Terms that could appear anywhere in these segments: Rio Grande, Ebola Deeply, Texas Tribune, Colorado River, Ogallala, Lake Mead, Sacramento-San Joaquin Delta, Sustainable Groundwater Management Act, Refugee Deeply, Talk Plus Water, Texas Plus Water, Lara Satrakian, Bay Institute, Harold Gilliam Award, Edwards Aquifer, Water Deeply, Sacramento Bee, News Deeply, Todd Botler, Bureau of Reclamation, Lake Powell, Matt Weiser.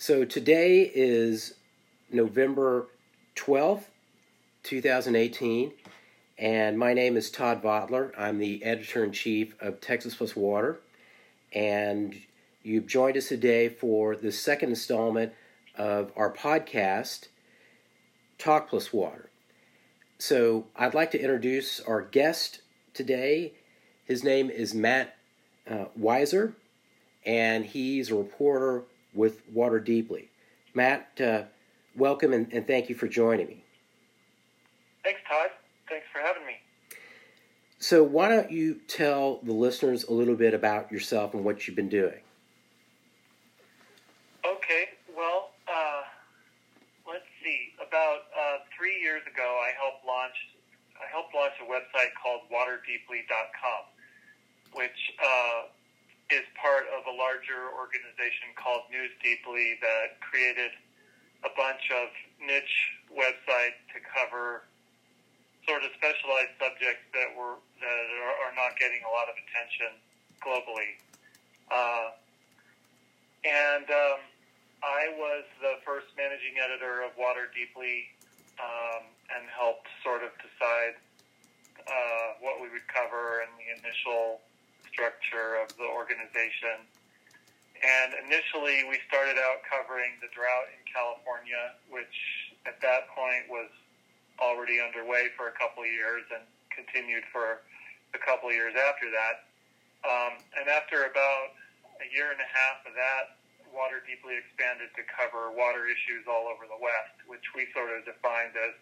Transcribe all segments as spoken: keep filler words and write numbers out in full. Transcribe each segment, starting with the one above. So today is November twelfth, two thousand eighteen, and my name is Todd Botler. I'm the Editor-in-Chief of Texas Plus Water, and you've joined us today for the second installment of our podcast, Talk Plus Water. So I'd like to introduce our guest today. His name is Matt uh, Weiser, and he's a reporter with Water Deeply. Matt, uh, welcome and, and thank you for joining me. Thanks, Todd. Thanks for having me. So why don't you tell the listeners a little bit about yourself and what you've been doing? Okay, well, uh, let's see. About uh, three years ago, I helped launch I helped launch a website called water deeply dot com, which uh, is part of a larger organization called News Deeply that created a bunch of niche websites to cover sort of specialized subjects that were that are, are not getting a lot of attention globally. Uh, and um, I was the first managing editor of Water Deeply um, and helped sort of decide uh, what we would cover and the initial structure of the organization. And initially, we started out covering the drought in California, which at that point was already underway for a couple of years and continued for a couple of years after that. Um, and after about a year and a half of that, Water Deeply expanded to cover water issues all over the West, which we sort of defined as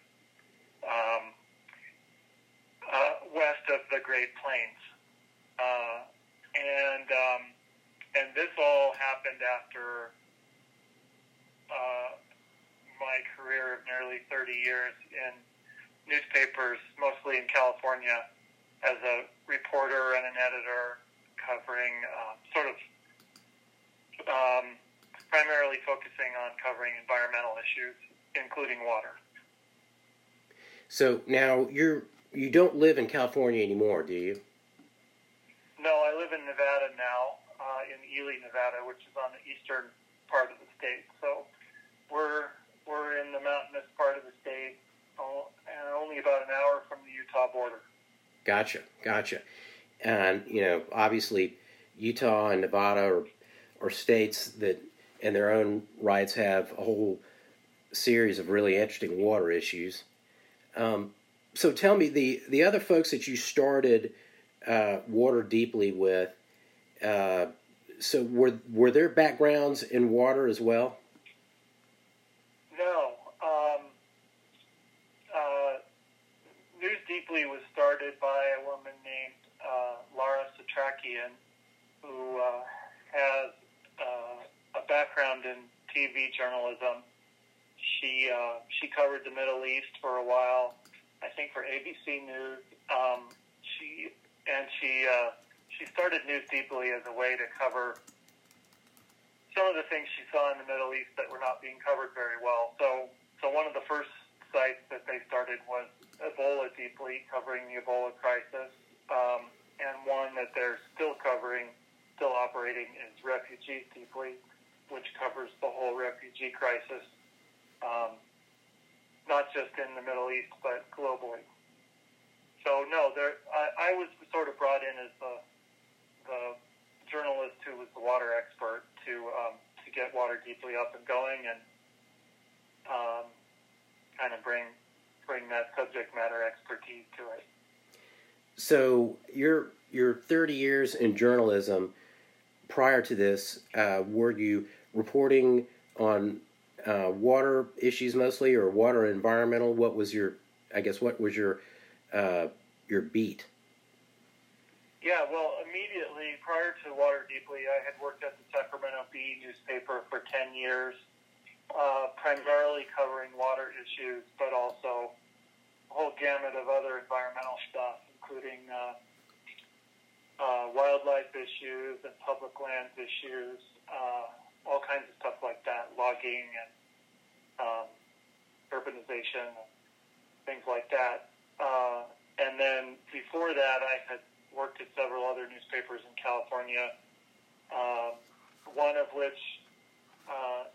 um, uh, west of the Great Plains. Uh, and... Um, And this all happened after uh, my career of nearly thirty years in newspapers, mostly in California, as a reporter and an editor covering uh, sort of um, primarily focusing on covering environmental issues, including water. So now you're, you don't live in California anymore, do you? No, I live in Nevada now. Uh, in Ely, Nevada, which is on the eastern part of the state. So we're we're in the mountainous part of the state, and only about an hour from the Utah border. Gotcha, gotcha. And you know, obviously, Utah and Nevada are are states that, in their own rights, have a whole series of really interesting water issues. Um, so tell me, the the other folks that you started uh, Water Deeply with. Uh, so were were there backgrounds in water as well? No. Um, uh, News Deeply was started by a woman named uh, Lara Satrakian, who uh, has uh, a background in T V journalism. She uh, she covered the Middle East for a while, I think for A B C News. Um, she and she. Uh, She started News Deeply as a way to cover some of the things she saw in the Middle East that were not being covered very well. So, so one of the first sites that they started was Ebola Deeply, covering the Ebola crisis, um, and one that they're still covering, still operating, is Refugee Deeply, which covers the whole refugee crisis, um, not just in the Middle East but globally. So no, there. I, I was sort of brought in as the the journalist who was the water expert to um, to get Water Deeply up and going and um, kind of bring bring that subject matter expertise to it. So your your thirty years in journalism prior to this, uh, were you reporting on uh, water issues mostly, or water environmental? What was your, I guess, what was your uh, your beat? Yeah, well, immediately prior to Water Deeply, I had worked at the Sacramento Bee newspaper for ten years, uh, primarily covering water issues, but also a whole gamut of other environmental stuff, including uh, uh, wildlife issues and public lands issues, uh, all kinds of stuff like that, logging and um, urbanization, and things like that. Uh, and then before that, I had worked at several other newspapers in California, um, one of which uh,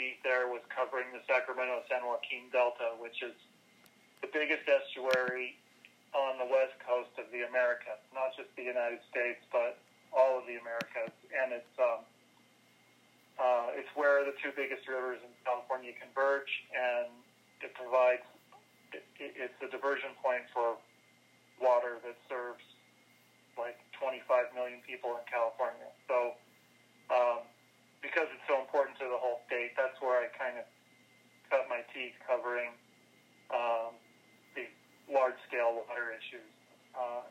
feet there was covering the Sacramento-San Joaquin Delta, which is the biggest estuary on the west coast of the Americas, not just the United States, but all of the Americas. And it's um, uh, it's where the two biggest rivers in California converge, and it provides, it, it's a diversion point for water that serves like twenty-five million people in California. So um, because it's so important to the whole state, that's where I kind of cut my teeth covering um, these large-scale water issues. Uh,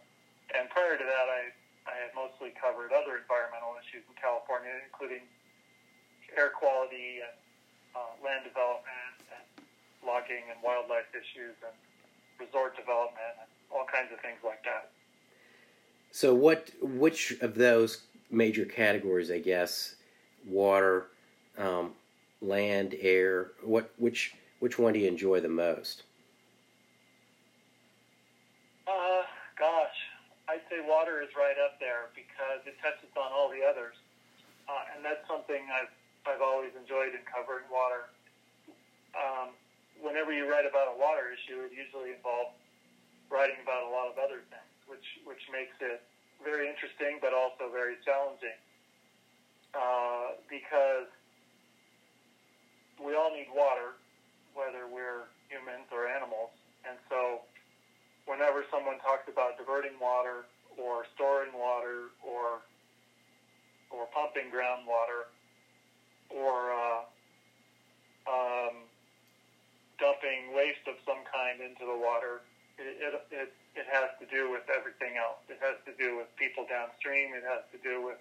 and prior to that, I, I had mostly covered other environmental issues in California, including air quality and uh, land development and logging and wildlife issues and resort development and all kinds of things like that. So what? Which of those major categories, I guess, water, um, land, air, what? Which which one do you enjoy the most? Uh, gosh, I'd say water is right up there because it touches on all the others, uh, and that's something I've I've always enjoyed in covering water. Um, whenever you write about a water issue, it usually involves writing about a lot of other things, which which makes it very interesting but also very challenging, uh, because we all need water, whether we're humans or animals. And so whenever someone talks about diverting water or storing water or or pumping groundwater or uh, um, dumping waste of some kind into the water, It, it it has to do with everything else. It has to do with people downstream. It has to do with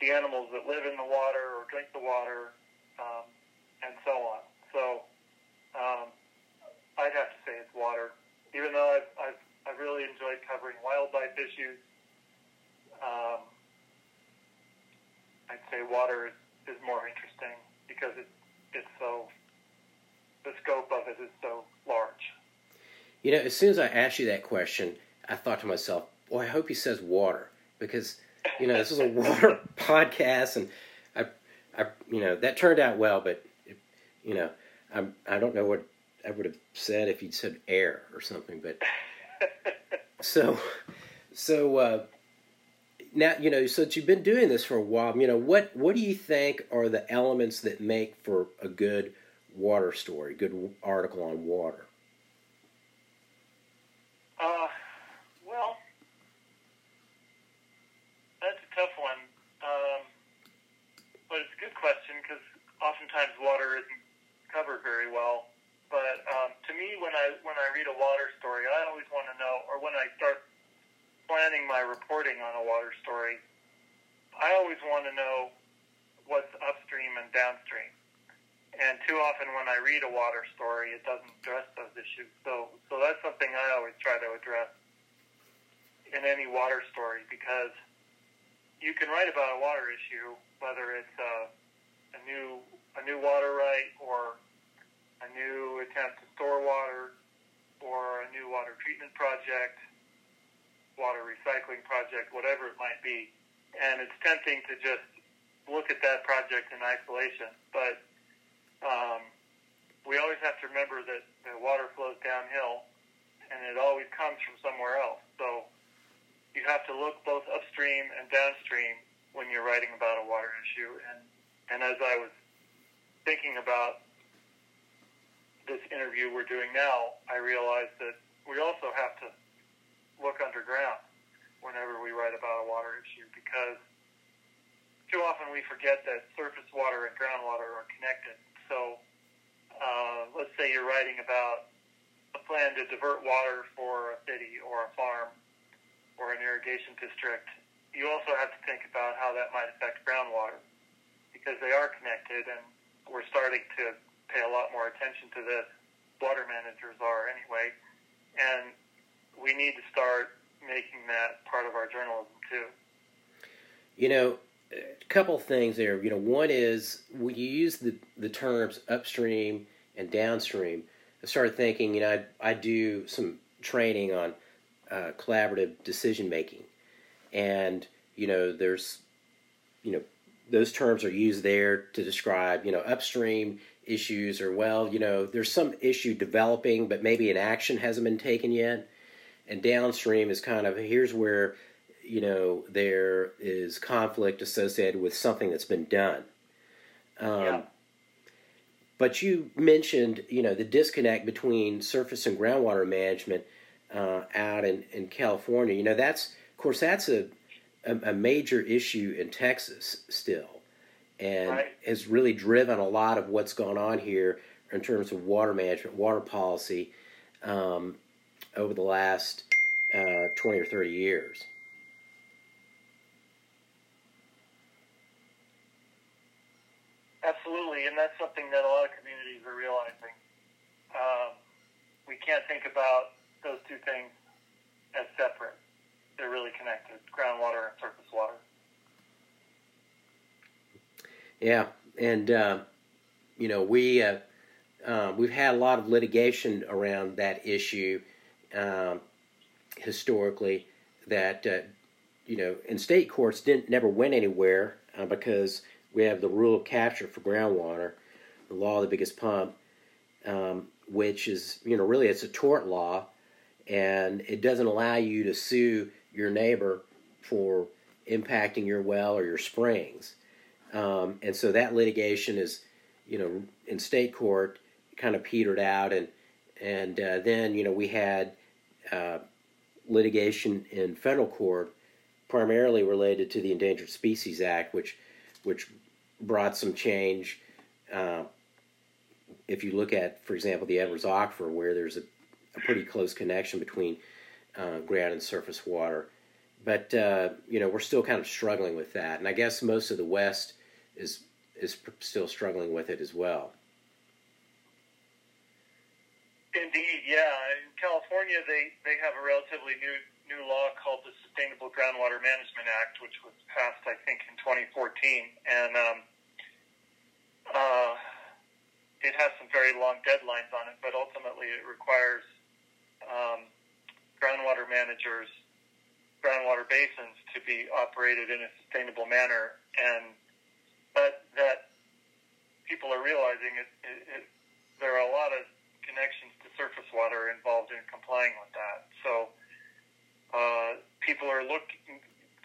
the animals that live in the water or drink the water, um, and so on. So um, I'd have to say it's water, even though I've I've, I've really enjoyed covering wildlife issues. Um, I'd say water is, is more interesting because it it's so the scope of it is so large. You know, as soon as I asked you that question, I thought to myself, boy, I hope he says water, because, you know, this is a water podcast, and I, I, you know, that turned out well, but, it, you know, I I don't know what I would have said if he'd said air or something, but, so, so, uh, now, you know, since you've been doing this for a while, you know, what, what do you think are the elements that make for a good water story, good article on water? Uh, well, that's a tough one, um, but it's a good question because oftentimes water isn't covered very well. But um, to me, when I when I read a water story, I always want to know, or when I start planning my reporting on a water story, I always want to know what's upstream and downstream. And too often when I read a water story, it doesn't address those issues. So so that's something I always try to address in any water story, because you can write about a water issue, whether it's a, a new a new water right or a new attempt to store water or a new water treatment project, water recycling project, whatever it might be. And it's tempting to just look at that project in isolation. But Um, we always have to remember that the water flows downhill, and it always comes from somewhere else. So you have to look both upstream and downstream when you're writing about a water issue. And, and as I was thinking about this interview we're doing now, I realized that we also have to look underground whenever we write about a water issue, because too often we forget that surface water and groundwater are connected. So uh, let's say you're writing about a plan to divert water for a city or a farm or an irrigation district. You also have to think about how that might affect groundwater, because they are connected, and we're starting to pay a lot more attention to this. Water managers are anyway, and we need to start making that part of our journalism too. You know, a couple things there. You know, one is when you use the, the terms upstream and downstream, I started thinking, you know, I, I do some training on uh, collaborative decision making. And, you know, there's, you know, those terms are used there to describe, you know, upstream issues, or, well, you know, there's some issue developing, but maybe an action hasn't been taken yet. And downstream is kind of, here's where, you know, there is conflict associated with something that's been done. Um, yeah. But you mentioned, you know, the disconnect between surface and groundwater management uh, out in, in California. You know, that's, of course, that's a, a, a major issue in Texas still, and right. has really driven a lot of what's gone on here in terms of water management, water policy, um, over the last uh, twenty or thirty years. Absolutely, and that's something that a lot of communities are realizing. Um, we can't think about those two things as separate. They're really connected, groundwater and surface water. Yeah, and, uh, you know, we, uh, uh, we've had a lot of litigation around that issue um, historically that, uh, you know, in state courts didn't never went anywhere uh, because... We have the rule of capture for groundwater, the law of the biggest pump, um, which is, you know, really it's a tort law, and it doesn't allow you to sue your neighbor for impacting your well or your springs. Um, and so that litigation is, you know, in state court kind of petered out, and and uh, then, you know, we had uh, litigation in federal court primarily related to the Endangered Species Act, which... which brought some change. Uh, if you look at, for example, the Edwards Aquifer, where there's a, a pretty close connection between uh, ground and surface water. But, uh, you know, we're still kind of struggling with that. And I guess most of the West is is still struggling with it as well. Indeed, yeah. In California, they, they have a relatively new... new law called the Sustainable Groundwater Management Act, which was passed, I think, in twenty fourteen, and um, uh, it has some very long deadlines on it, but ultimately it requires um, groundwater managers, groundwater basins to be operated in a sustainable manner, and but that people are realizing it, it, it, there are a lot of connections to surface water involved in complying with that, so Uh, people are looking,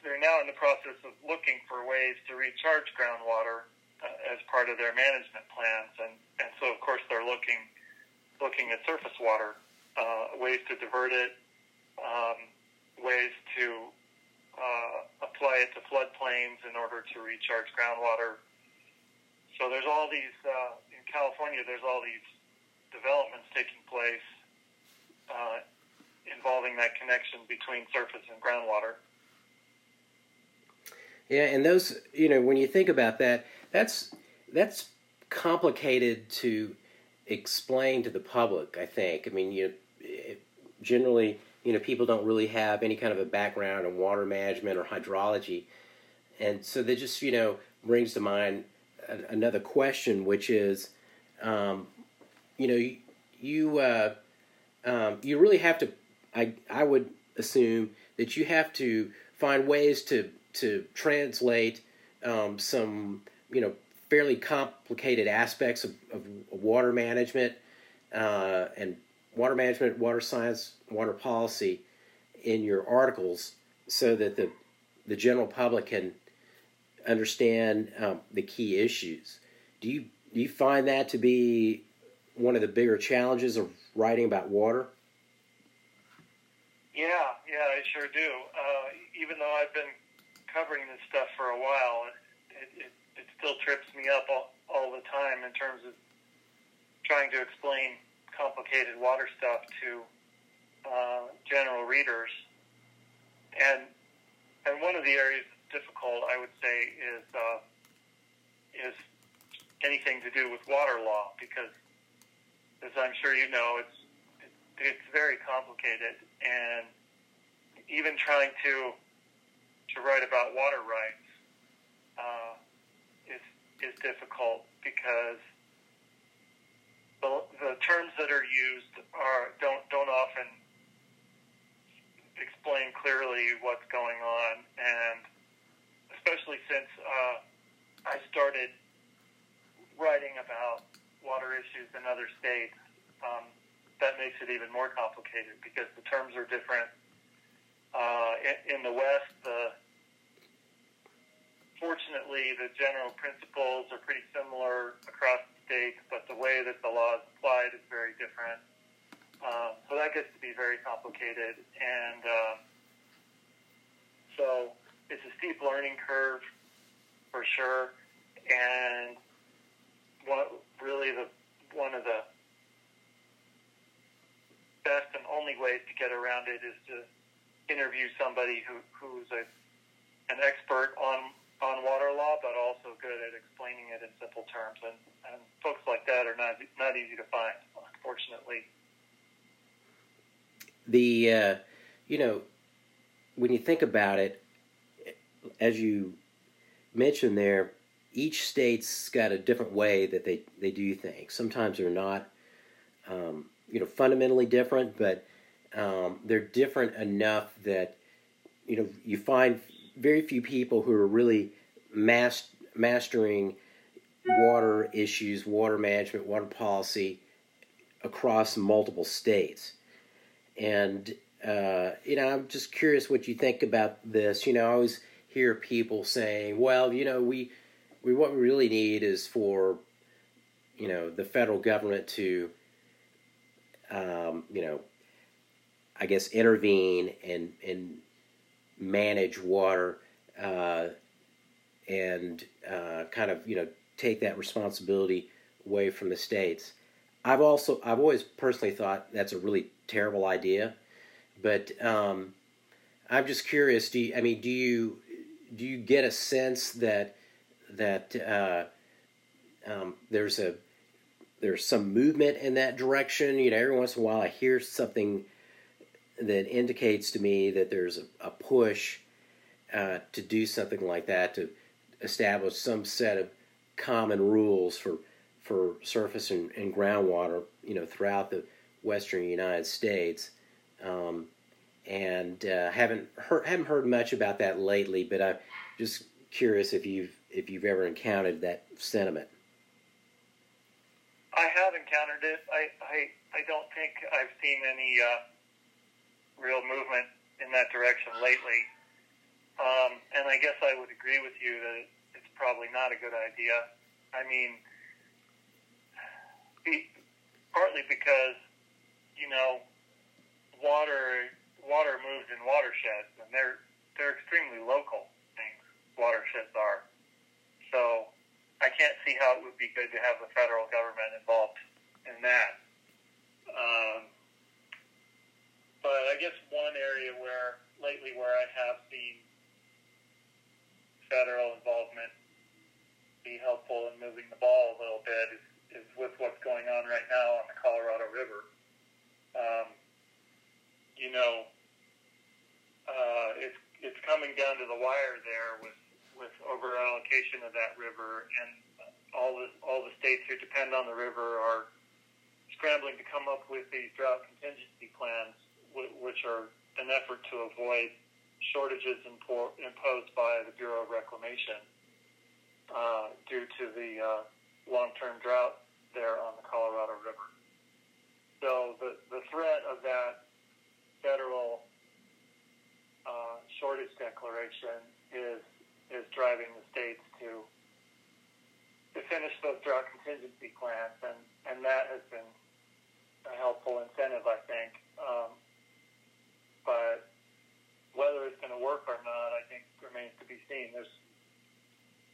they're now in the process of looking for ways to recharge groundwater uh, as part of their management plans. And, and so, of course, they're looking looking at surface water, uh, ways to divert it, um, ways to uh, apply it to floodplains in order to recharge groundwater. So there's all these, uh, in California, there's all these developments taking place uh involving that connection between surface and groundwater. Yeah, and those, you know, when you think about that, that's that's complicated to explain to the public, I think. I mean, you generally, you know, people don't really have any kind of a background in water management or hydrology. And so that just, you know, brings to mind another question, which is, um, you know, you, you, uh, um, you really have to I, I would assume that you have to find ways to to translate um, some, you know, fairly complicated aspects of, of water management uh, and water management, water science, water policy in your articles so that the, the general public can understand um, the key issues. Do you, do you find that to be one of the bigger challenges of writing about water? Yeah, yeah, I sure do. Uh, even though I've been covering this stuff for a while, it it, it still trips me up all, all the time in terms of trying to explain complicated water stuff to uh, general readers. And and one of the areas that's difficult, I would say, is uh, is anything to do with water law, because, as I'm sure you know, it's it's very complicated, and even trying to to write about water rights uh, is is difficult because the, the terms that are used are don't don't often explain clearly what's going on, and especially since uh, started writing about water issues in other states, um, that makes it even more complicated because the terms are different. Uh, in, in the West, the, fortunately, the general principles are pretty similar across the states, but the way that the law is applied is very different. Um, so that gets to be very complicated. And uh, so it's a steep learning curve for sure. And one, really the one of the best and only ways to get around it is to interview somebody who who's a an expert on on water law, but also good at explaining it in simple terms. And, and folks like that are not not easy to find, unfortunately. The uh, you know, when you think about it, as you mentioned there, each state's got a different way that they they do things. Sometimes they're not um, you know fundamentally different, but Um, they're different enough that, you know, you find very few people who are really mas- mastering water issues, water management, water policy across multiple states. And, uh, you know, I'm just curious what you think about this. You know, I always hear people saying, well, you know, we, we what we really need is for, you know, the federal government to, um, you know, I guess, intervene and and manage water uh, and uh, kind of, you know, take that responsibility away from the states. I've also, I've always personally thought that's a really terrible idea, but um, I'm just curious, do you, I mean, do you, do you get a sense that, that uh, um, there's a, there's some movement in that direction? You know, every once in a while I hear something that indicates to me that there's a, a push uh, to do something like that, to establish some set of common rules for for surface and, and groundwater, you know, throughout the western United States. Um, and uh, haven't heard haven't heard much about that lately, but I'm just curious if you've if you've ever encountered that sentiment. I have encountered it. I I, I don't think I've seen any. Uh... real movement in that direction lately, um, and I guess I would agree with you that it's probably not a good idea. I mean, be, partly because, you know, water water moves in watersheds, and they're they're extremely local things. Watersheds are, so I can't see how it would be good to have the federal government involved in that. Um, But I guess one area where, lately, where I have seen federal involvement be helpful in moving the ball a little bit is, is with what's going on right now on the Colorado River. Um, you know, uh, it's it's coming down to the wire there with, with over-allocation of that river, and all the, all the states who depend on the river are scrambling to come up with these drought contingency plans, which are an effort to avoid shortages impo- imposed by the Bureau of Reclamation uh, due to the uh, long-term drought there on the Colorado River. So the, the threat of that federal uh, shortage declaration is is driving the states to to finish those drought contingency plans, and, and that has been a helpful incentive, I think. Um, But whether it's going to work or not, I think, remains to be seen. There's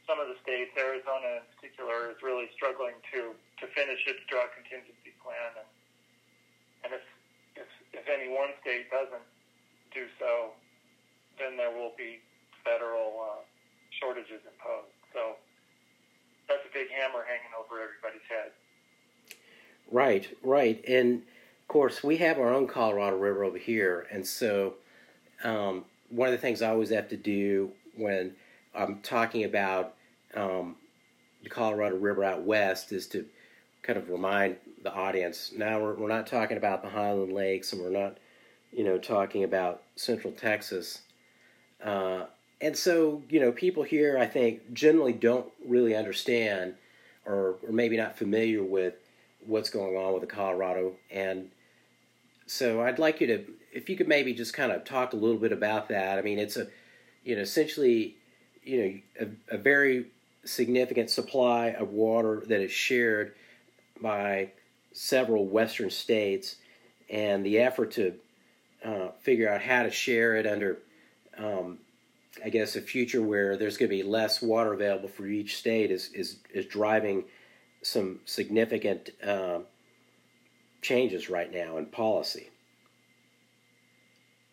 some of the states, Arizona in particular, is really struggling to, to finish its drought contingency plan. And, and if, if if any one state doesn't do so, then there will be federal uh, shortages imposed. So that's a big hammer hanging over everybody's head. Right, right. And course, we have our own Colorado River over here, and so um, one of the things I always have to do when I'm talking about um, the Colorado River out west is to kind of remind the audience, now we're, we're not talking about the Highland Lakes, and we're not, you know, talking about Central Texas, uh, And so, you know, people here, I think, generally don't really understand or, or maybe not familiar with what's going on with the Colorado. And so I'd like you to, if you could maybe just kind of talk a little bit about that. I mean, it's a, you know, essentially, you know, a, a very significant supply of water that is shared by several Western states, and the effort to uh, figure out how to share it under, um, I guess, a future where there's going to be less water available for each state is is, is driving some significant uh, changes right now in policy.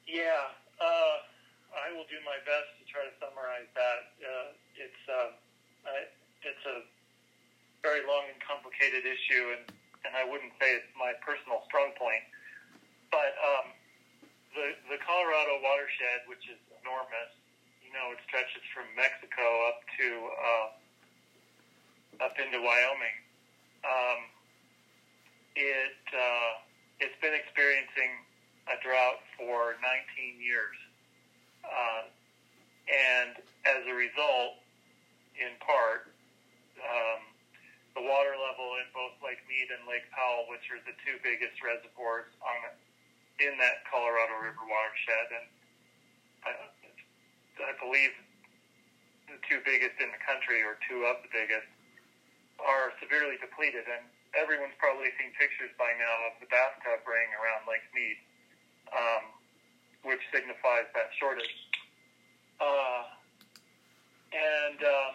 Yeah, uh, I will do my best to try to summarize that. Uh, it's uh, I, it's a very long and complicated issue, and, and I wouldn't say it's my personal strong point. But um, the the Colorado watershed, which is enormous, you know, it stretches from Mexico up to uh, up into Wyoming. Um, it uh, it's been experiencing a drought for nineteen years, uh, and as a result, in part, um, the water level in both Lake Mead and Lake Powell, which are the two biggest reservoirs on in that Colorado River watershed, and I, I believe the two biggest in the country, or two of the biggest, are severely depleted. And everyone's probably seen pictures by now of the bathtub ring around Lake Mead, Um, which signifies that shortage. Uh, and um,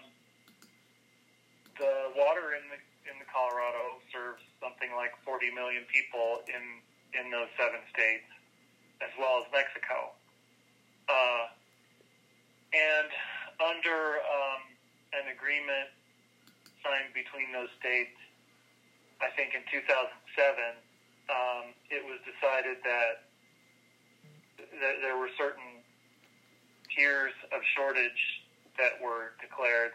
the water in the in the Colorado serves something like forty million people in in those seven states, as well as Mexico. Uh, and under um, an agreement signed between those states, I think in two thousand seven, um, it was decided that there were certain tiers of shortage that were declared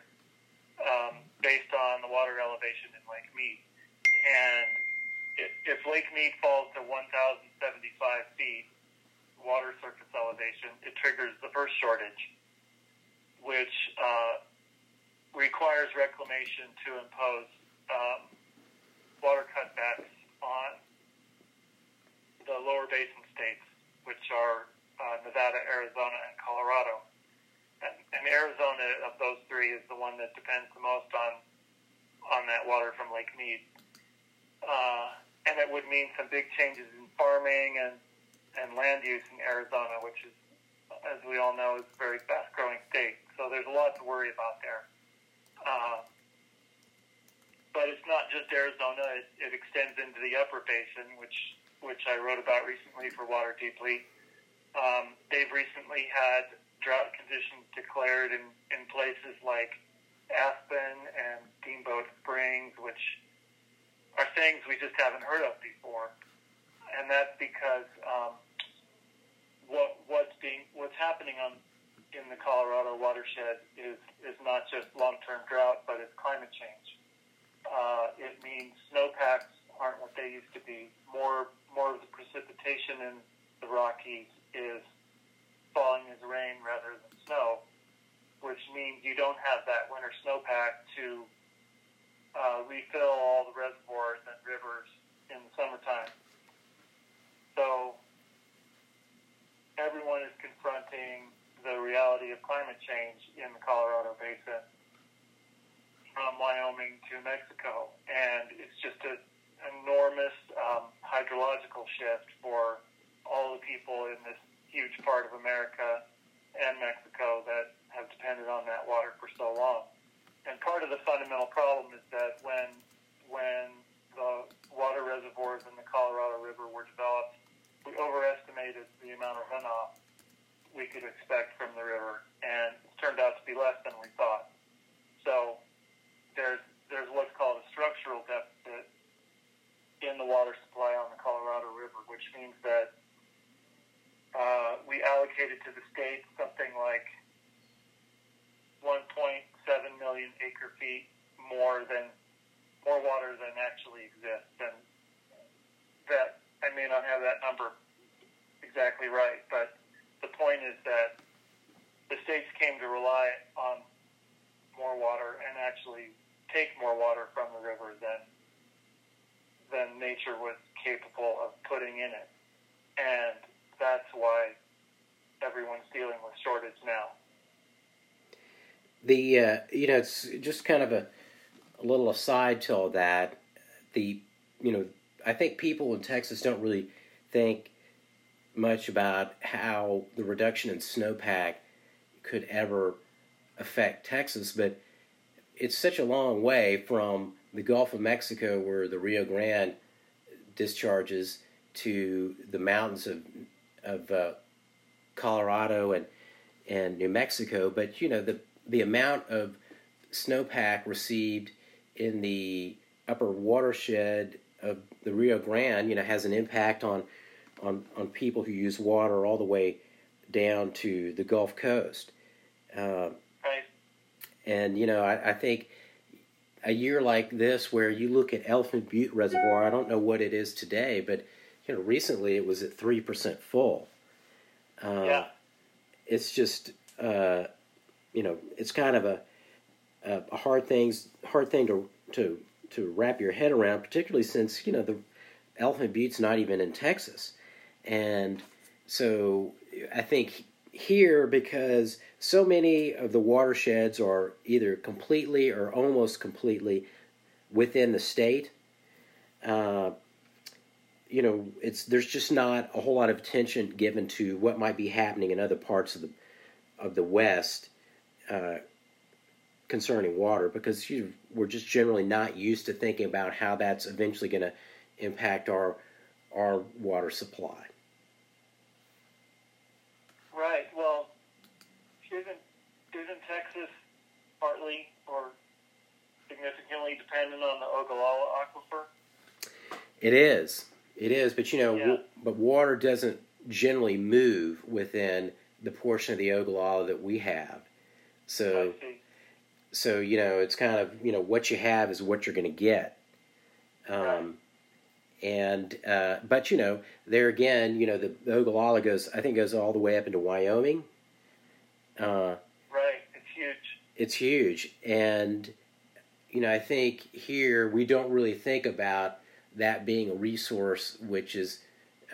um, based on the water elevation in Lake Mead. And if Lake Mead falls to one thousand seventy-five feet water surface elevation, it triggers the first shortage, which uh, requires Reclamation to impose um, water cutbacks on the lower basin states, which are uh, Nevada, Arizona, and Colorado. And, and Arizona, of those three, is the one that depends the most on on that water from Lake Mead. Uh, and it would mean some big changes in farming and, and land use in Arizona, which is, as we all know, is a very fast-growing state. So there's a lot to worry about there. Uh, but it's not just Arizona. It, it extends into the upper basin, which... which I wrote about recently for Water Deeply. Um, they've recently had drought conditions declared in, in places like Aspen and Steamboat Springs, which are things we just haven't heard of before. And that's because um, what what's being what's happening on in the Colorado watershed is, is not just long-term drought, but it's climate change. Uh, it means snowpacks aren't what they used to be. More more of the precipitation in the Rockies is falling as rain rather than snow, which means you don't have that winter snowpack to uh, refill all the reservoirs and rivers in the summertime. So everyone is confronting the reality of climate change in the Colorado Basin, from Wyoming to Mexico, and it's just a enormous um, hydrological shift for all the people in this huge part of America and Mexico that have depended on that water for so long. And part of the fundamental problem is that when when the water reservoirs in the Colorado River were developed, we overestimated the amount of runoff we could expect from the river, and it turned out to be less than we thought. So there's there's what's called a structural deficit in the water supply on the Colorado River, which means that uh, we allocated to the state something like one point seven million acre feet more than more water than actually exists, and that I may not have that number exactly right, but the point is that the states came to rely on more water and actually take more water from the river than than nature was capable of putting in it. And that's why everyone's dealing with shortage now. The, uh, you know, it's just kind of a, a little aside to all that. The, you know, I think people in Texas don't really think much about how the reduction in snowpack could ever affect Texas, but it's such a long way from the Gulf of Mexico, where the Rio Grande discharges, to the mountains of of uh, Colorado and and New Mexico. But you know, the the amount of snowpack received in the upper watershed of the Rio Grande, you know, has an impact on on on people who use water all the way down to the Gulf Coast. Uh, right. And, you know, I, I think a year like this where you look at Elephant Butte Reservoir, I don't know what it is today, but, you know, recently it was at three percent full. Uh, yeah. It's just, uh, you know, it's kind of a, a hard things, hard thing to, to to wrap your head around, particularly since, you know, the Elephant Butte's not even in Texas. And so I think here, because so many of the watersheds are either completely or almost completely within the state, uh, you know, it's there's just not a whole lot of attention given to what might be happening in other parts of the of the West uh, concerning water, because you, we're just generally not used to thinking about how that's eventually going to impact our our water supply. Right. Well, isn't isn't Texas partly or significantly dependent on the Ogallala aquifer? It is. It is. But you know, yeah. w- but water doesn't generally move within the portion of the Ogallala that we have. So, so you know, it's kind of, you know, what you have is what you're going to get. Um, right. And, uh, but, you know, there again, you know, the, the Ogallala goes, I think, goes all the way up into Wyoming. Uh, right, it's huge. It's huge. And, you know, I think here we don't really think about that being a resource which is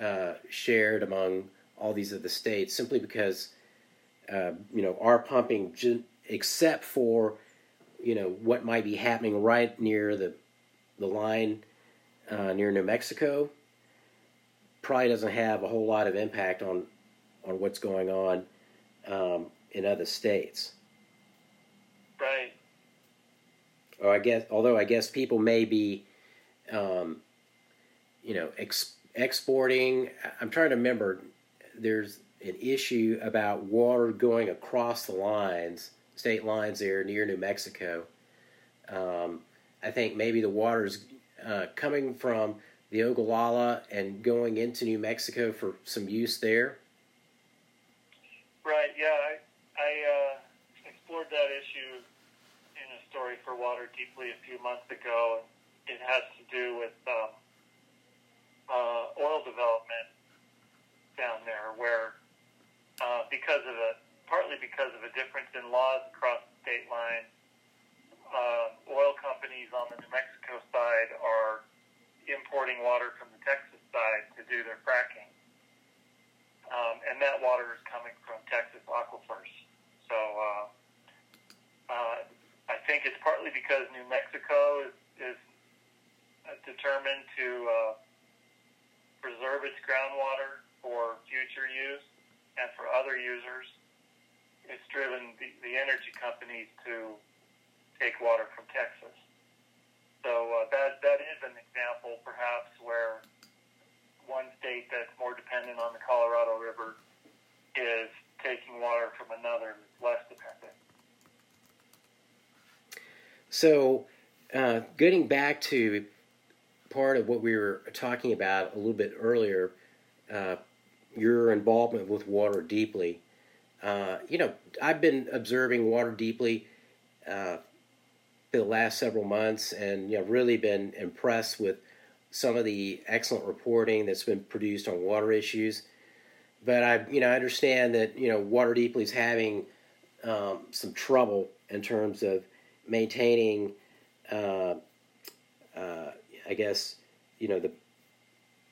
uh, shared among all these other states, simply because, uh, you know, our pumping, except for, you know, what might be happening right near the the line Uh, near New Mexico, probably doesn't have a whole lot of impact on, on what's going on um, in other states. Right. Or I guess, although I guess people may be, um, you know, ex- exporting. I'm trying to remember. There's an issue about water going across the lines, state lines there near New Mexico. Um, I think maybe the water's Uh, coming from the Ogallala and going into New Mexico for some use there? Right, yeah. I, I uh, explored that issue in a story for Water Deeply a few months ago. It has to do with um, uh, oil development down there, where uh, because of a, partly because of a difference in laws across the state line, Uh, oil companies on the New Mexico side are importing water from the Texas side to do their fracking. Um, and that water is coming from Texas aquifers. So uh, uh, I think it's partly because New Mexico is, is determined to uh, preserve its groundwater for future use and for other users. It's driven the, the energy companies to take water from Texas. So uh, that that is an example, perhaps, where one state that's more dependent on the Colorado River is taking water from another that's less dependent. So uh, getting back to part of what we were talking about a little bit earlier, uh, your involvement with Water Deeply. Uh, you know, I've been observing Water Deeply uh the last several months, and you know, really been impressed with some of the excellent reporting that's been produced on water issues. But I, you know, I understand that you know Water Deeply is having um, some trouble in terms of maintaining, uh, uh, I guess, you know, the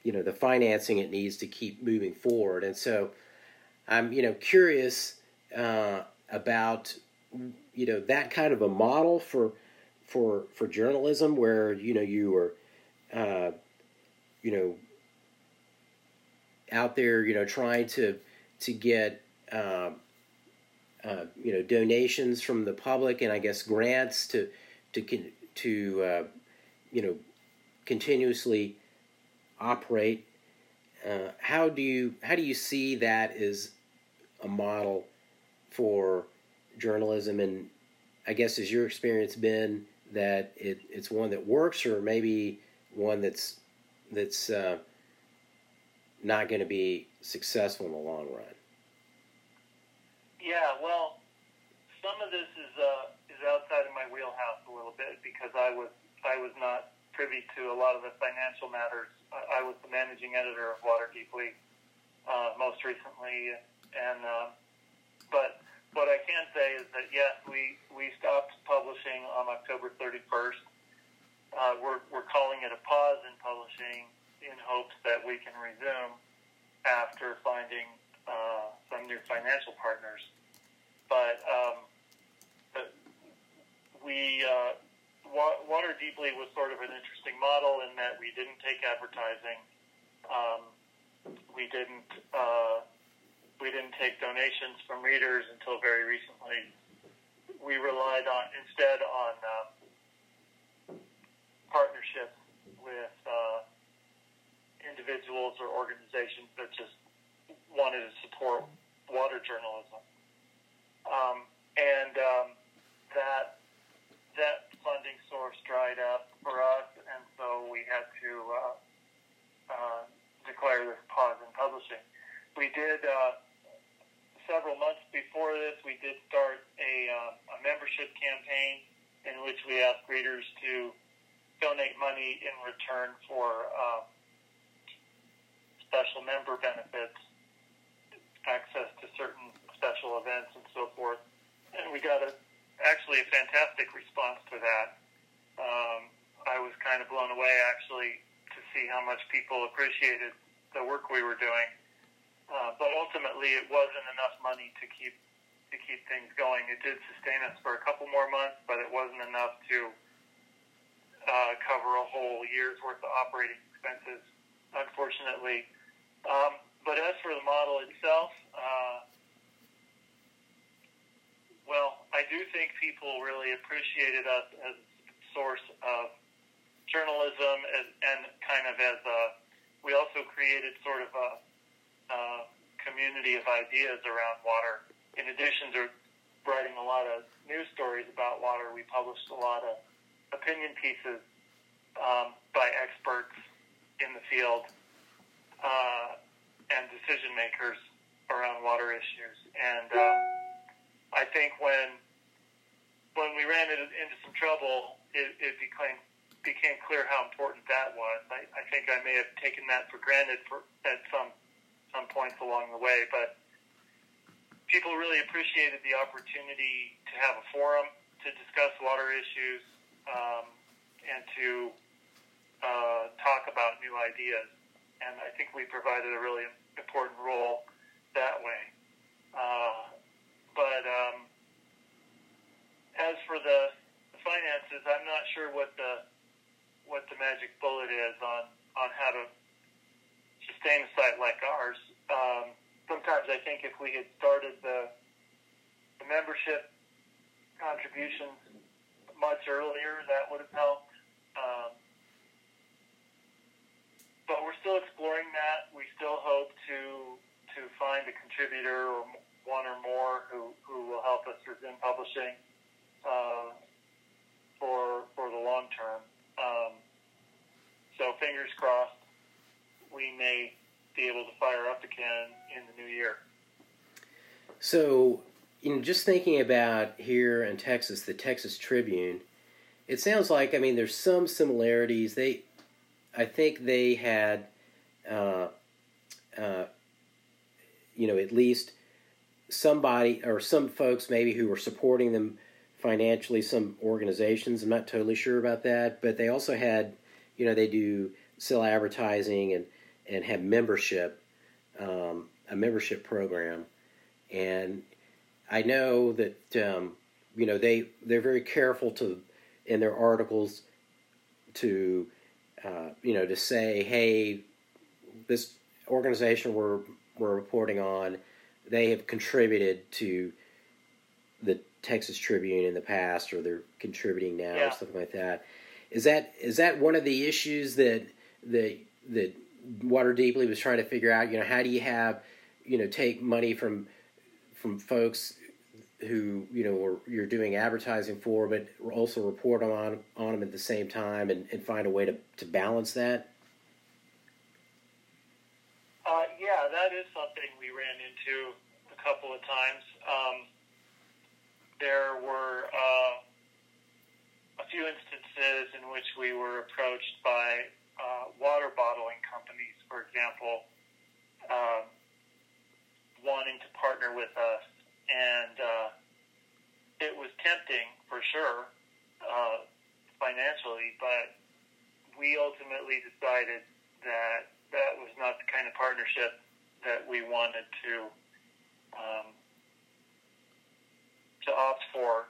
you know the financing it needs to keep moving forward. And so I'm, you know, curious uh, about, you know, that kind of a model for for for journalism where, you know, you are, uh, you know, out there, you know, trying to to get, uh, uh, you know, donations from the public and I guess grants to to to uh, you know continuously operate. Uh, how do you how do you see that as a model for journalism? And I guess has your experience been that it, it's one that works, or maybe one that's that's uh, not going to be successful in the long run? Yeah, well, some of this is uh, is outside of my wheelhouse a little bit because I was I was not privy to a lot of the financial matters. I, I was the managing editor of Water Deeply uh, most recently, and uh, but what I can say is that yes, we, we stopped publishing on October thirty-first. Uh, we're we're calling it a pause in publishing in hopes that we can resume after finding uh, some new financial partners. But, um, but we, uh, Water Deeply was sort of an interesting model in that we didn't take advertising, um, we didn't uh, we didn't take donations from readers until very recently. We relied on instead on uh, partnerships with uh, individuals or organizations that just wanted to support water journalism, um, and um, that that funding source dried up for us, and so we had to uh, uh, declare this pause in publishing. We did uh, several months before this. We did start a, uh, a membership campaign in which we asked readers to donate money in return for uh, special member benefits, access to certain special events, and so forth. And we got a, actually a fantastic response to that. Um, I was kind of blown away, actually, to see how much people appreciated the work we were doing. Uh, but ultimately, it wasn't enough money to keep to keep things going. It did sustain us for a couple more months, but it wasn't enough to uh, cover a whole year's worth of operating expenses, unfortunately. Um, but as for the model itself, uh, well, I do think people really appreciated us as a source of journalism as, and kind of as a, we also created sort of a, a community of ideas around water. In addition to writing a lot of news stories about water, we published a lot of opinion pieces um, by experts in the field uh, and decision makers around water issues. And um, I think when when we ran into, into some trouble, it, it became became clear how important that was. I, I think I may have taken that for granted for, at some some points along the way, but people really appreciated the opportunity to have a forum to discuss water issues um, and to uh, talk about new ideas. And I think we provided a really important role that way. Uh, But um, as for the, the finances, I'm not sure what the what the magic bullet is on, on how to sustain a site like ours. Um, sometimes I think if we had started the, the membership contributions much earlier, that would have helped. Um, but we're still exploring that. We still hope to to find a contributor or one or more who, who will help us resume publishing uh, for for the long term. Um, so fingers crossed, we may be able to fire up again in the new year. So, you know, just thinking about here in Texas, the Texas Tribune, it sounds like I mean there's some similarities. They, I think they had, uh, uh, you know, at least somebody or some folks maybe who were supporting them financially, some organizations, I'm not totally sure about that, but they also had, you know, they do sell advertising and, and have membership, um, a membership program. And I know that, um, you know, they, they're very careful to, in their articles to, uh, you know, to say, hey, this organization we're, we're reporting on, they have contributed to the Texas Tribune in the past, or they're contributing now, yeah. or something like that. Is that is that one of the issues that that that Water Deeply was trying to figure out? You know, how do you have, you know, take money from from folks who, you know, are, you're doing advertising for, but also report on on them at the same time, and, and find a way to, to balance that? Uh, yeah, that is something we ran into a couple of times. Um, there were uh, a few instances in which we were approached by uh, water bottling companies, for example, uh, wanting to partner with us, and uh, it was tempting for sure uh, financially, but we ultimately decided that that was not the kind of partnership that we wanted to um, to opt for,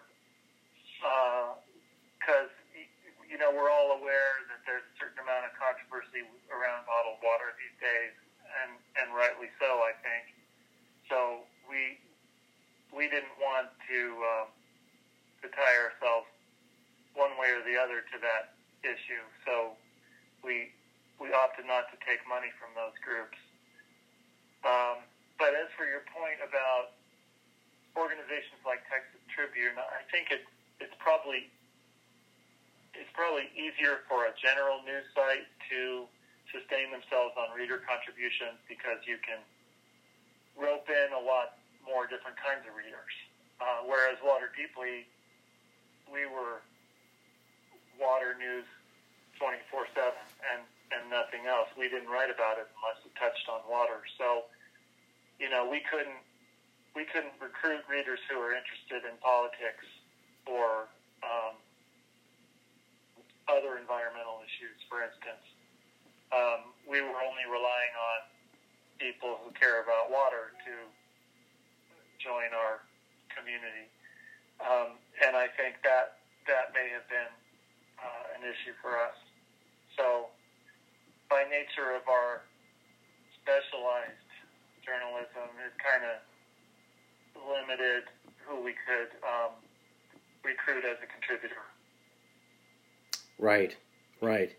because uh, you know, we're all aware that there's a certain amount of controversy around bottled water these days, and, and rightly so, I think. So we we didn't want to um, to tie ourselves one way or the other to that issue. So we we opted not to take money from those groups. Um, but as for your point about organizations like Texas Tribune, I think it's it's probably it's probably easier for a general news site to sustain themselves on reader contributions, because you can rope in a lot more different kinds of readers. Uh, whereas Water Deeply, we were water news twenty-four seven and and nothing else. We didn't write about it unless it touched on water. So, you know, we couldn't. We couldn't recruit readers who are interested in politics or um, other environmental issues, for instance. Um, we were only relying on people who care about water to join our community. Um, and I think that that may have been uh, an issue for us. So by nature of our specialized journalism, it kind of limited who we could um, recruit as a contributor. Right, right.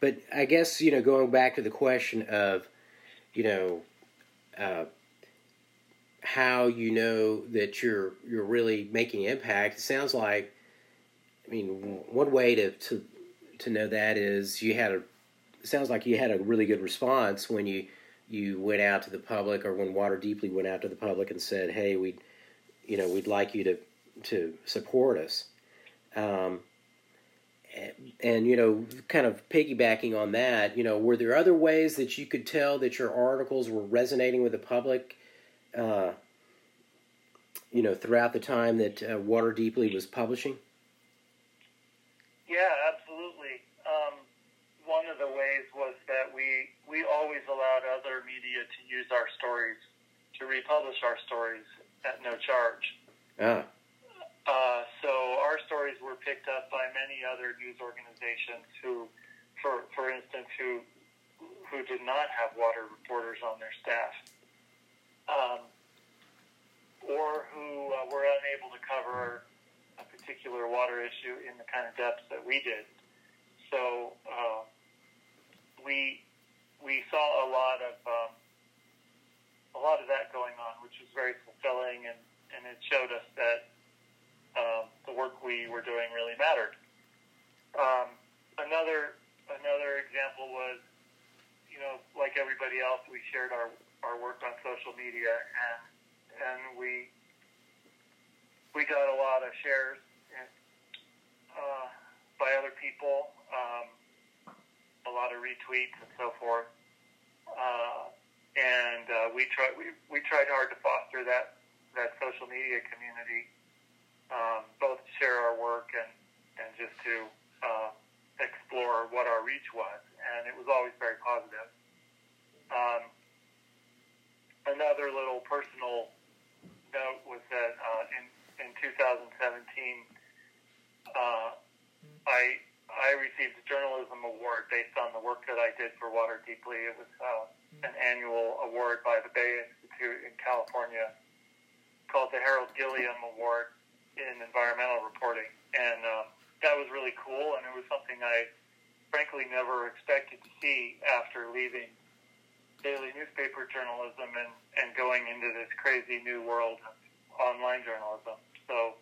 But I guess, you know, going back to the question of, you know, uh, how you know that you're you're really making impact, it sounds like, I mean, one way to to, to know that is you had a, it sounds like you had a really good response when you, you went out to the public, or when Water Deeply went out to the public and said, hey, we, you know, we'd like you to, to support us. Um, and, and, you know, kind of piggybacking on that, you know, were there other ways that you could tell that your articles were resonating with the public, uh, you know, throughout the time that uh, Water Deeply was publishing? Yeah, absolutely. Um, one of the ways was that we, we always allowed other media to use our stories, to republish our stories at no charge. Ah. Uh, so our stories were picked up by many other news organizations who, for for instance, who who did not have water reporters on their staff, um, or who uh, were unable to cover a particular water issue in the kind of depth that we did. So uh, we... We saw a lot of um, a lot of that going on, which was very fulfilling, and, and it showed us that um, the work we were doing really mattered. Um, another another example was, you know, like everybody else, we shared our, our work on social media, and and we we got a lot of shares uh, by other people. Um, a lot of retweets and so forth, uh, and uh, we tried we, we tried hard to foster that that social media community, um, both to share our work and, and just to uh, explore what our reach was. And it was always very positive. Um, another little personal note was that uh, in, in twenty seventeen, uh, I I received a journalism award based on the work that I did for Water Deeply. It was uh, an annual award by the Bay Institute in California called the Harold Gilliam Award in Environmental Reporting. And uh, that was really cool, and it was something I frankly never expected to see after leaving daily newspaper journalism and, and going into this crazy new world of online journalism. So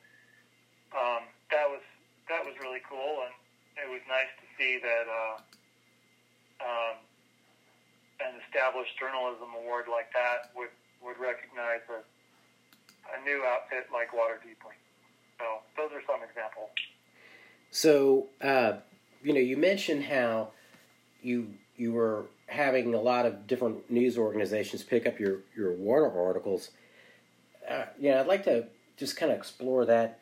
um, that was that was really cool, and it was nice to see that uh, um, an established journalism award like that would, would recognize a, a new outfit like Water Deeply. So those are some examples. So, uh, you know, you mentioned how you you were having a lot of different news organizations pick up your, your water articles. Uh, you know, I'd like to just kind of explore that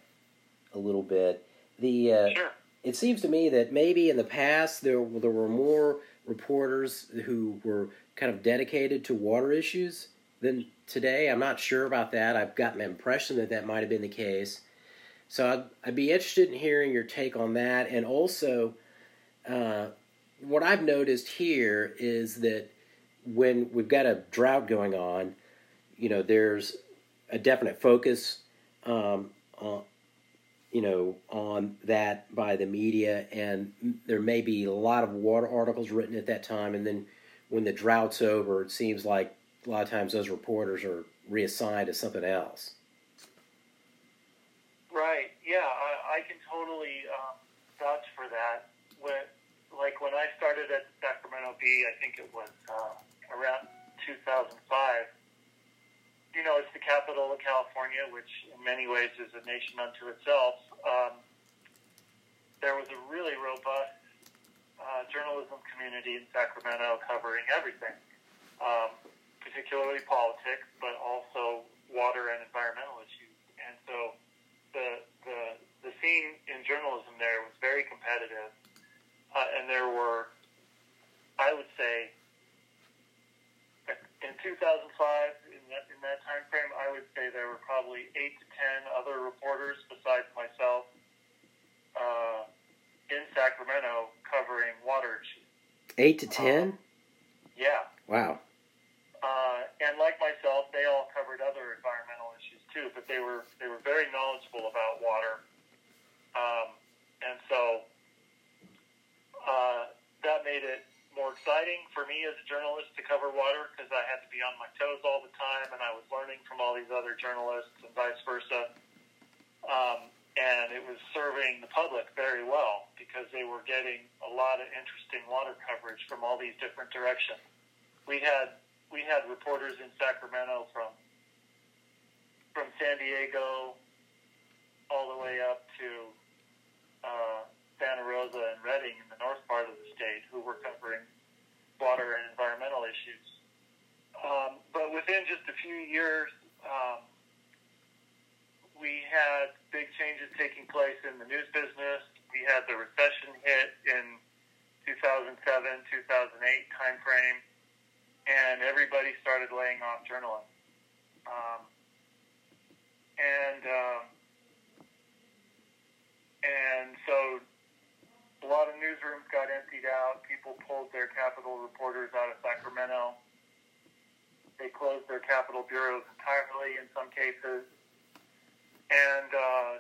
a little bit. The uh, Sure. It seems to me that maybe in the past there were, there were more reporters who were kind of dedicated to water issues than today. I'm not sure about that. I've gotten the impression that that might have been the case. So I'd, I'd be interested in hearing your take on that. And also, uh, what I've noticed here is that when we've got a drought going on, you know, there's a definite focus um, on you know, on that by the media, and there may be a lot of water articles written at that time, and then when the drought's over, it seems like a lot of times those reporters are reassigned to something else. Right, yeah, I, I can totally um, vouch for that. When, like when I started at the Sacramento Bee, I think it was uh, around two thousand five, you know, it's the capital of California, which in many ways is a nation unto itself. Um, there was a really robust uh, journalism community in Sacramento covering everything, um, particularly politics, but also water and environmental issues. And so the the, the scene in journalism there was very competitive, uh, and there were, I would say, in two thousand five, in that, in that time frame, I would say there were probably eight to ten other reporters besides myself uh, in Sacramento covering water issues. eight to ten? Um, yeah. Wow. Uh, and like myself, they all covered other environmental issues too, but they were they were very knowledgeable about water. Um, and so uh, that made it more exciting for me as a journalist to cover water because I had to be on my toes all the time, and I was learning from all these other journalists and vice versa. Um, and it was serving the public very well because they were getting a lot of interesting water coverage from all these different directions. We had we had reporters in Sacramento from from San Diego all the way up to Uh, Santa Rosa and Redding in the north part of the state who were covering water and environmental issues. Um, but within just a few years, um, we had big changes taking place in the news business. We had the recession hit in two thousand seven, two thousand eight timeframe, and everybody started laying off journalists. Um, and, um, and so a lot of newsrooms got emptied out. People pulled their Capitol reporters out of Sacramento. They closed their Capitol bureaus entirely in some cases. And uh,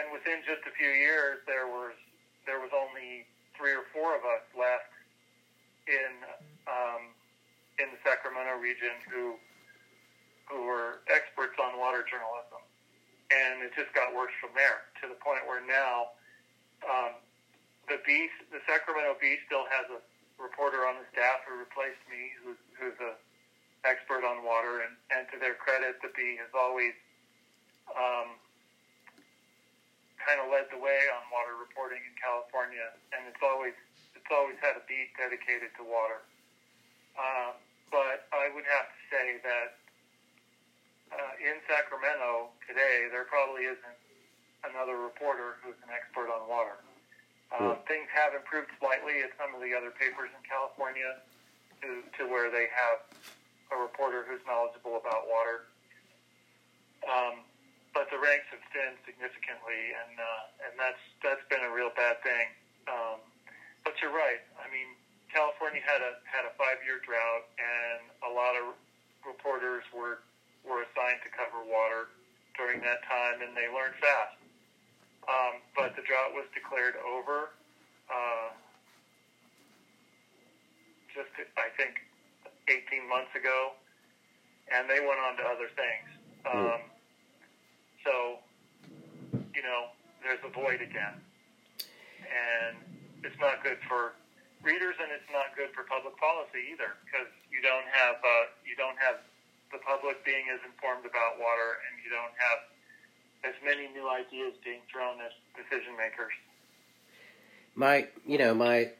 and within just a few years, there was there was only three or four of us left in um, in the Sacramento region who who were experts on water journalism. And it just got worse from there to the point where now. Um, the Bee, the Sacramento Bee still has a reporter on the staff who replaced me, who's, who's an expert on water, and, and to their credit, the Bee has always um, kind of led the way on water reporting in California, and it's always it's always had a beat dedicated to water. Um, but I would have to say that uh, in Sacramento today, there probably isn't another reporter who's an expert on water. Uh, yeah. Things have improved slightly at some of the other papers in California to, to where they have a reporter who's knowledgeable about water. Um, but the ranks have thinned significantly, and uh, and that's that's been a real bad thing. Um, but you're right. I mean, California had a had a five-year drought, and a lot of reporters were were assigned to cover water during that time, and they learned fast. Um, but the drought was declared over. Uh, just I think eighteen months ago, and they went on to other things. Um, so, you know, there's a void again, and it's not good for readers, and it's not good for public policy either, because you don't have uh, you don't have the public being as informed about water, and you don't have as many new ideas being thrown at decision makers. My, you know, my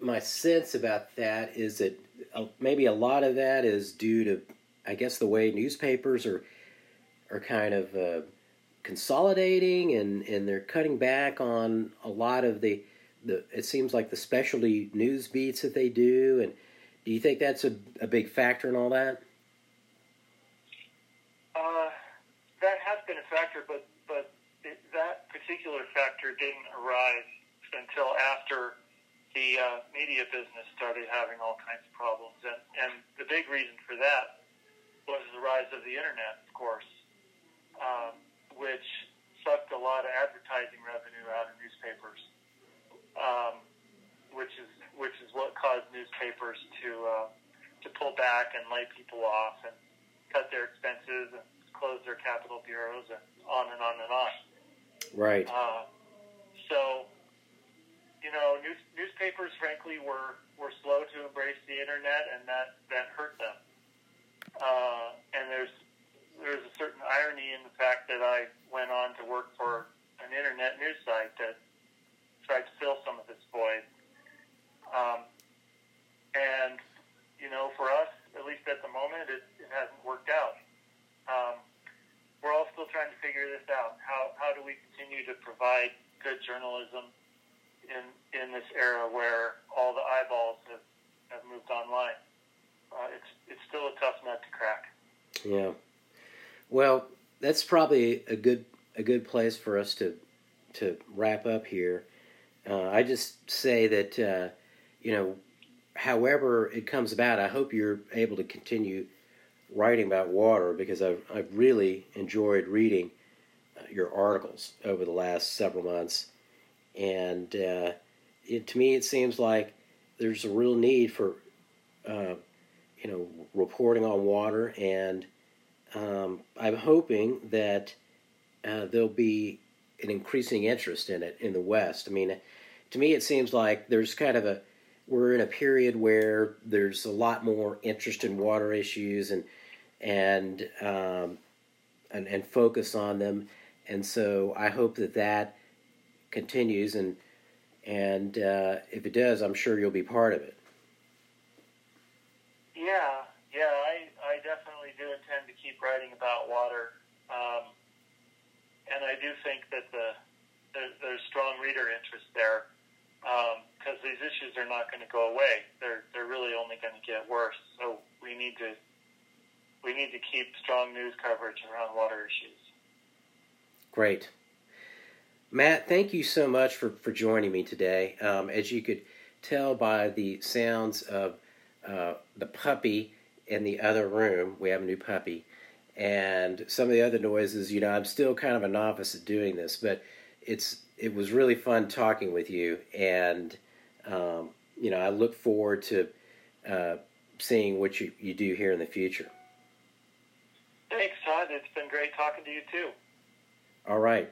my sense about that is that maybe a lot of that is due to, I guess, the way newspapers are are kind of uh, consolidating, and, and they're cutting back on a lot of the, the, it seems like the specialty news beats that they do. And do you think that's a, a big factor in all that? Uh, that has been a factor, but, but it, that particular factor didn't arise until after the uh, media business started having all kinds of problems. And, and the big reason for that was the rise of the internet, of course. Um, which sucked a lot of advertising revenue out of newspapers, um, which is which is what caused newspapers to uh, to pull back and lay people off and cut their expenses and close their capital bureaus and on and on and on. Right. Uh, so, you know, news, newspapers, frankly, were, were slow to embrace the internet, and that, that hurt them. Uh, and there's There's a certain irony in the fact that I went on to work for an internet news site that tried to fill some of this void. Um, and, you know, for us, at least at the moment, it, it hasn't worked out. Um, we're all still trying to figure this out. How how do we continue to provide good journalism in in this era where all the eyeballs have, have moved online? Uh, it's it's still a tough nut to crack. Yeah. Well, that's probably a good a good place for us to to wrap up here. Uh, I just say that uh, you know, however it comes about, I hope you're able to continue writing about water, because I've I've really enjoyed reading uh, your articles over the last several months, and uh, it, to me it seems like there's a real need for uh, you know reporting on water. And Um, I'm hoping that uh, there'll be an increasing interest in it in the West. I mean, to me, it seems like there's kind of a, we're in a period where there's a lot more interest in water issues and and um, and, and focus on them. And so I hope that that continues. And and uh, if it does, I'm sure you'll be part of it. Yeah, yeah, I I definitely. do intend to keep writing about water, um, and I do think that the, the there's strong reader interest there, because um, these issues are not going to go away. They're they're really only going to get worse. So we need to we need to keep strong news coverage around water issues. Great, Matt. Thank you so much for for joining me today. Um, as you could tell by the sounds of uh, the puppy in the other room, we have a new puppy, and some of the other noises, you know, I'm still kind of a novice at doing this, but it's it was really fun talking with you, and, um, you know, I look forward to uh, seeing what you, you do here in the future. Thanks, Todd. It's been great talking to you, too. All right.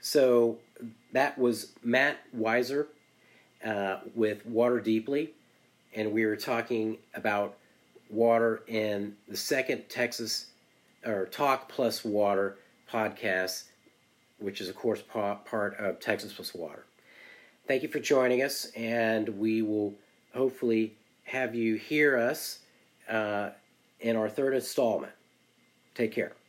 So that was Matt Weiser uh, with Water Deeply, and we were talking about water in the second Texas or Talk Plus Water podcast, which is of course part of Texas Plus Water. Thank you for joining us, and we will hopefully have you hear us uh, in our third installment. Take care.